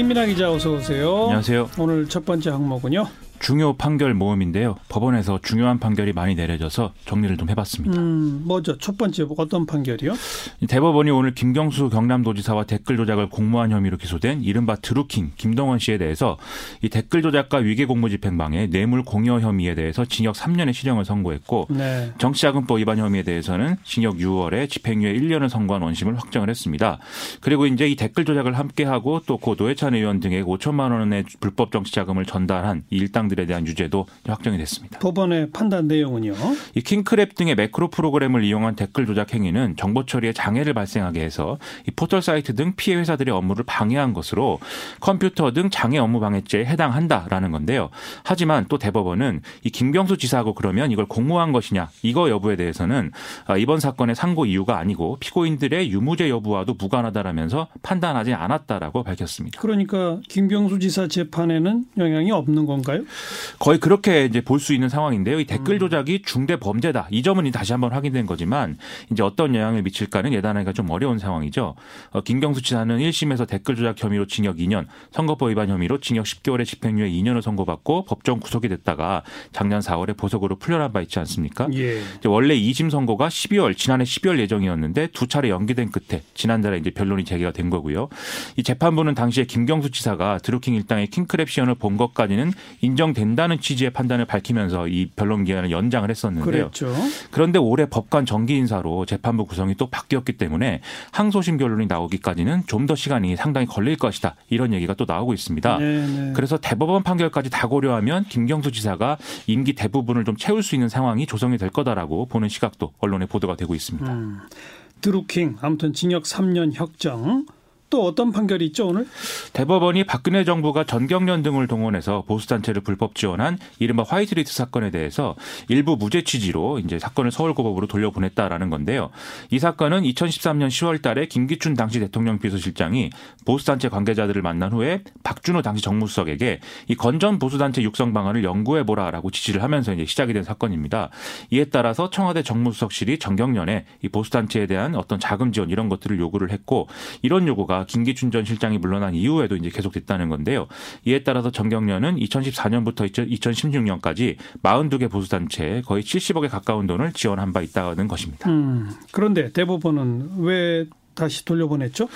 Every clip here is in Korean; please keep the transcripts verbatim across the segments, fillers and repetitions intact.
김민하 기자 어서 오세요. 안녕하세요. 오늘 첫 번째 항목은요. 중요 판결 모음인데요. 법원에서 중요한 판결이 많이 내려져서 정리를 좀 해봤습니다. 음, 뭐죠? 첫 번째 어떤 판결이요? 대법원이 오늘 김경수 경남도지사와 댓글 조작을 공모한 혐의로 기소된 이른바 드루킹 김동원 씨에 대해서 이 댓글 조작과 위계공무집행방해 뇌물 공여 혐의에 대해서 징역 삼 년의 실형을 선고했고 네. 정치자금법 위반 혐의에 대해서는 징역 육 월에 집행유예 일 년을 선고한 원심을 확정을 했습니다. 그리고 이제 이 댓글 조작을 함께하고 또 고 노회찬 의원 등의 오천만 원의 불법 정치자금을 전달한 이 일당 들에 대한 유죄도 확정이 됐습니다. 법원의 판단 내용은요? 이 킹크랩 등의 매크로 프로그램을 이용한 댓글 조작 행위는 정보 처리에 장애를 발생하게 해서 이 포털 사이트 등 피해 회사들의 업무를 방해한 것으로 컴퓨터 등 장애 업무 방해죄에 해당한다라는 건데요. 하지만 또 대법원은 이 김경수 지사하고 그러면 이걸 공모한 것이냐 이거 여부에 대해서는 이번 사건의 상고 이유가 아니고 피고인들의 유무죄 여부와도 무관하다라면서 판단하지 않았다라고 밝혔습니다. 그러니까 김경수 지사 재판에는 영향이 없는 건가요? 거의 그렇게 이제 볼 수 있는 상황인데요. 이 댓글 조작이 중대 범죄다. 이 점은 다시 한번 확인된 거지만 이제 어떤 영향을 미칠까는 예단하기가 좀 어려운 상황이죠. 어, 김경수 지사는 일 심에서 댓글 조작 혐의로 징역 이 년, 선거법 위반 혐의로 징역 십 개월의 집행유예 이 년을 선고받고 법정 구속이 됐다가 작년 사 월에 보석으로 풀려난 바 있지 않습니까? 예. 이제 원래 이 심 선고가 십이 월, 지난해 십이 월 예정이었는데 두 차례 연기된 끝에 지난달에 이제 변론이 재개가 된 거고요. 이 재판부는 당시에 김경수 지사가 드루킹 일당의 킹크랩 시연을 본 것까지는 인정된다는 취지의 판단을 밝히면서 이 변론 기한을 연장을 했었는데요. 그랬죠. 그런데 올해 법관 정기 인사로 재판부 구성이 또 바뀌었기 때문에 항소심 결론이 나오기까지는 좀 더 시간이 상당히 걸릴 것이다. 이런 얘기가 또 나오고 있습니다. 네네. 그래서 대법원 판결까지 다 고려하면 김경수 지사가 임기 대부분을 좀 채울 수 있는 상황이 조성이 될 거다라고 보는 시각도 언론에 보도가 되고 있습니다. 음. 드루킹 아무튼 징역 삼 년 확정. 또 어떤 판결이 있죠 오늘? 대법원이 박근혜 정부가 전경련 등을 동원해서 보수단체를 불법 지원한 이른바 화이트리스트 사건에 대해서 일부 무죄 취지로 이제 사건을 서울고법으로 돌려보냈다라는 건데요. 이 사건은 이천십삼 년 시월 달에 김기춘 당시 대통령 비서실장이 보수단체 관계자들을 만난 후에 박준호 당시 정무수석에게 이 건전 보수단체 육성 방안을 연구해보라라고 지시를 하면서 이제 시작이 된 사건입니다. 이에 따라서 청와대 정무수석실이 전경련에 이 보수단체에 대한 어떤 자금 지원 이런 것들을 요구를 했고 이런 요구가 김기춘 전 실장이 물러난 이후에도 이제 계속됐다는 건데요. 이에 따라서 전경련은 이천십사 년부터 이천십육 년까지 사십이 개 보수단체에 거의 칠십억에 가까운 돈을 지원한 바 있다는 것입니다. 음, 그런데 대법원은 왜 다시 돌려보냈죠?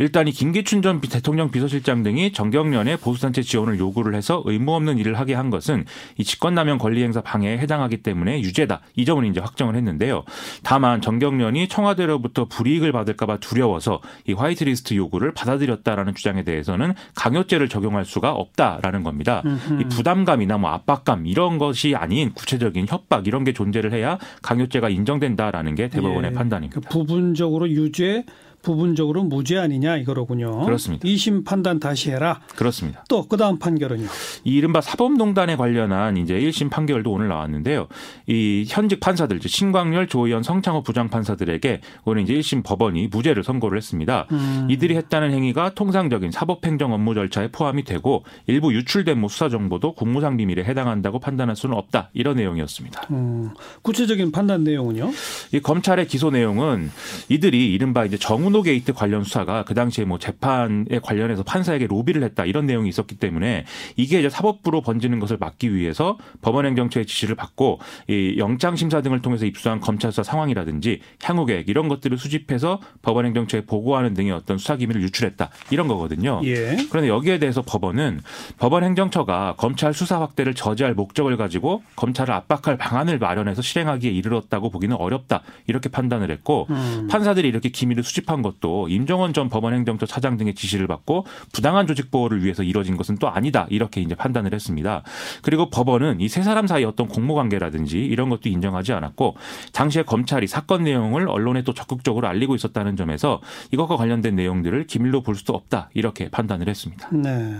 일단 이 김기춘 전 대통령 비서실장 등이 전경련의 보수단체 지원을 요구를 해서 의무 없는 일을 하게 한 것은 이 직권남용 권리행사 방해에 해당하기 때문에 유죄다. 이 점은 이제 확정을 했는데요. 다만 전경련이 청와대로부터 불이익을 받을까 봐 두려워서 이 화이트리스트 요구를 받아들였다라는 주장에 대해서는 강요죄를 적용할 수가 없다라는 겁니다. 음흠. 이 부담감이나 뭐 압박감 이런 것이 아닌 구체적인 협박 이런 게 존재를 해야 강요죄가 인정된다라는 게 대법원의 예, 판단입니다. 그 부분적으로 유죄 부분적으로 무죄 아니냐 이거로군요. 그렇습니다. 이심 판단 다시 해라. 그렇습니다. 또 그다음 판결은요. 이 이른바 사법농단에 관련한 이제 일 심 판결도 오늘 나왔는데요. 이 현직 판사들, 신광렬, 조의연, 성창호 부장판사들에게 오늘 이제 일 심 법원이 무죄를 선고를 했습니다. 음. 이들이 했다는 행위가 통상적인 사법행정 업무 절차에 포함이 되고 일부 유출된 뭐 수사 정보도 공무상 비밀에 해당한다고 판단할 수는 없다. 이런 내용이었습니다. 음. 구체적인 판단 내용은요? 이 검찰의 기소 내용은 이들이 이른바 이제 정우 노게이트 관련 수사가 그 당시에 뭐 재판에 관련해서 판사에게 로비를 했다 이런 내용이 있었기 때문에 이게 이제 사법부로 번지는 것을 막기 위해서 법원행정처의 지시를 받고 이 영장 심사 등을 통해서 입수한 검찰 수사 상황이라든지 향후 계획 이런 것들을 수집해서 법원행정처에 보고하는 등의 어떤 수사 기밀을 유출했다 이런 거거든요. 예. 그런데 여기에 대해서 법원은 법원행정처가 검찰 수사 확대를 저지할 목적을 가지고 검찰을 압박할 방안을 마련해서 실행하기에 이르렀다고 보기는 어렵다 이렇게 판단을 했고 음. 판사들이 이렇게 기밀을 수집한 것도 임정원 전 법원행정처 차장 등의 지시를 받고 부당한 조직 보호를 위해서 이뤄진 것은 또 아니다 이렇게 이제 판단을 했습니다. 그리고 법원은 이 세 사람 사이 어떤 공모관계라든지 이런 것도 인정하지 않았고 당시에 검찰이 사건 내용을 언론에 또 적극적으로 알리고 있었다는 점에서 이것과 관련된 내용들을 기밀로 볼 수도 없다 이렇게 판단을 했습니다. 네,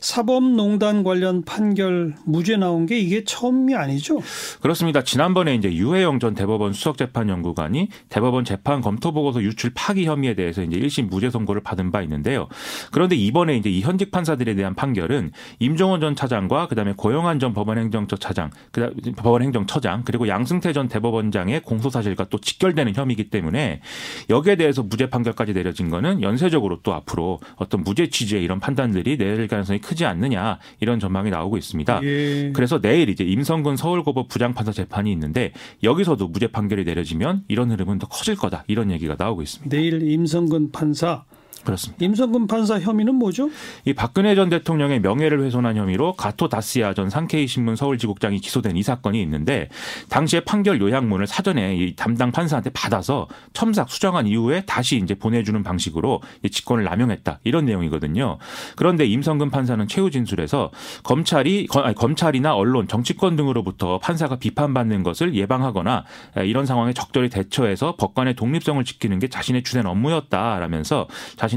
사법농단 관련 판결 무죄 나온 게 이게 처음이 아니죠? 그렇습니다. 지난번에 이제 유해영 전 대법원 수석재판연구관이 대법원 재판 검토 보고서 유출 파기 혐의에 대해서 이제 일 심 무죄 선고를 받은 바 있는데요. 그런데 이번에 이제 이 현직 판사들에 대한 판결은 임정원 전 차장과 그다음에 고영한 전 법원행정처 차장, 그다음 법원행정처장 그리고 양승태 전 대법원장의 공소사실과 또 직결되는 혐의이기 때문에 여기에 대해서 무죄 판결까지 내려진 거는 연쇄적으로 또 앞으로 어떤 무죄 취지의 이런 판단들이 내릴 가능성이 크지 않느냐 이런 전망이 나오고 있습니다. 예. 그래서 내일 이제 임성근 서울고법 부장판사 재판이 있는데 여기서도 무죄 판결이 내려지면 이런 흐름은 더 커질 거다 이런 얘기가 나오고 있습니다. 내일 임성근 판사. 그렇습니다. 임성근 판사 혐의는 뭐죠? 이 박근혜 전 대통령의 명예를 훼손한 혐의로 가토 다스야 전 상케이 신문 서울지국장이 기소된 이 사건이 있는데 당시에 판결 요약문을 사전에 이 담당 판사한테 받아서 첨삭 수정한 이후에 다시 이제 보내주는 방식으로 직권을 남용했다 이런 내용이거든요. 그런데 임성근 판사는 최후 진술에서 검찰이 아니, 검찰이나 언론, 정치권 등으로부터 판사가 비판받는 것을 예방하거나 이런 상황에 적절히 대처해서 법관의 독립성을 지키는 게 자신의 주된 업무였다라면서 자신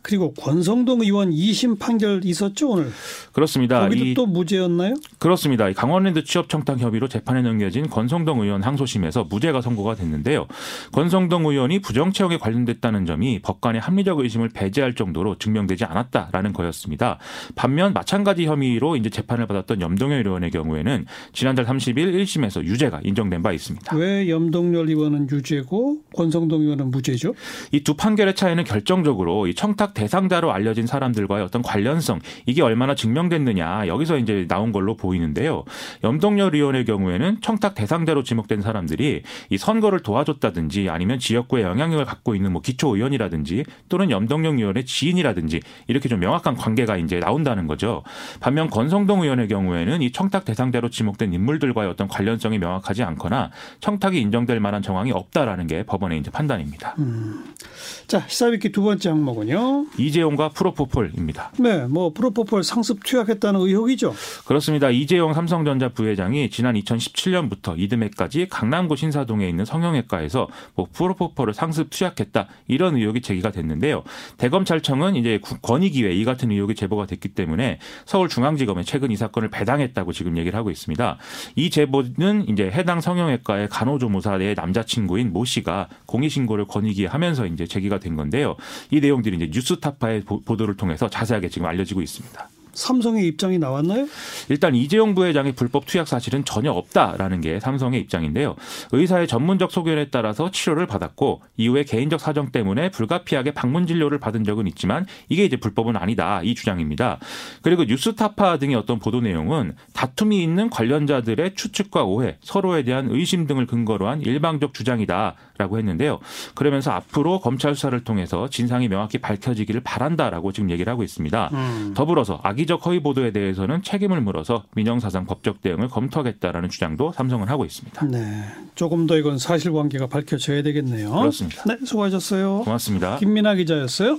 그리고 권성동 의원 이 심 판결 있었죠 오늘? 그렇습니다. 거기도 이, 또 무죄였나요? 그렇습니다. 강원랜드 취업 청탁 혐의로 재판에 넘겨진 권성동 의원 항소심에서 무죄가 선고가 됐는데요. 권성동 의원이 부정 채용에 관련됐다는 점이 법관의 합리적 의심을 배제할 정도로 증명되지 않았다라는 거였습니다. 반면 마찬가지 혐의로 이제 재판을 받았던 염동열 의원의 경우에는 지난달 삼십 일 일 심에서 유죄가 인정된 바 있습니다. 왜 염동열 의원은 유죄고 권성동 의원은 무죄죠? 이 두 판결의 차이는 결정적으로 이 청탁 대상자로 알려진 사람들과의 어떤 관련성 이게 얼마나 증명됐느냐 여기서 이제 나온 걸로 보이는데요. 염동열 의원의 경우에는 청탁 대상자로 지목된 사람들이 이 선거를 도와줬다든지 아니면 지역구에 영향력을 갖고 있는 뭐 기초 의원이라든지 또는 염동열 의원의 지인이라든지 이렇게 좀 명확한 관계가 이제 나온다는 거죠. 반면 권성동 의원의 경우에는 이 청탁 대상자로 지목된 인물들과의 어떤 관련성이 명확하지 않거나 청탁이 인정될 만한 정황이 없다라는 게 법원의 이제 판단입니다. 음. 자, 시사위키 두 번째 항목은요. 이재용과 프로포폴입니다. 네, 뭐 프로포폴 상습 투약했다는 의혹이죠. 그렇습니다. 이재용 삼성전자 부회장이 지난 이천십칠 년부터 이듬해까지 강남구 신사동에 있는 성형외과에서 뭐 프로포폴을 상습 투약했다 이런 의혹이 제기가 됐는데요. 대검찰청은 이제 권익위에 이 같은 의혹이 제보가 됐기 때문에 서울중앙지검에 최근 이 사건을 배당했다고 지금 얘기를 하고 있습니다. 이 제보는 이제 해당 성형외과의 간호조무사의 남자친구인 모 씨가 공익신고를 권익위에 하면서 이제 제기가 된 건데요. 이 내용들이 이제 뉴스 뉴스타파의 보도를 통해서 자세하게 지금 알려지고 있습니다. 삼성의 입장이 나왔나요? 일단 이재용 부회장의 불법 투약 사실은 전혀 없다라는 게 삼성의 입장인데요. 의사의 전문적 소견에 따라서 치료를 받았고 이후에 개인적 사정 때문에 불가피하게 방문 진료를 받은 적은 있지만 이게 이제 불법은 아니다 이 주장입니다. 그리고 뉴스타파 등의 어떤 보도 내용은 다툼이 있는 관련자들의 추측과 오해, 서로에 대한 의심 등을 근거로 한 일방적 주장이다라고 했는데요. 그러면서 앞으로 검찰 수사를 통해서 진상이 명확히 밝혀지기를 바란다라고 지금 얘기를 하고 있습니다. 음. 더불어서 악의 적 허위 보도에 대해서는 책임을 물어서 민영사상 법적 대응을 검토하겠다라는 주장도 삼성은 하고 있습니다. 네, 조금 더 이건 사실관계가 밝혀져야 되겠네요. 그렇습니다. 네, 수고하셨어요. 고맙습니다. 김민아 기자였어요.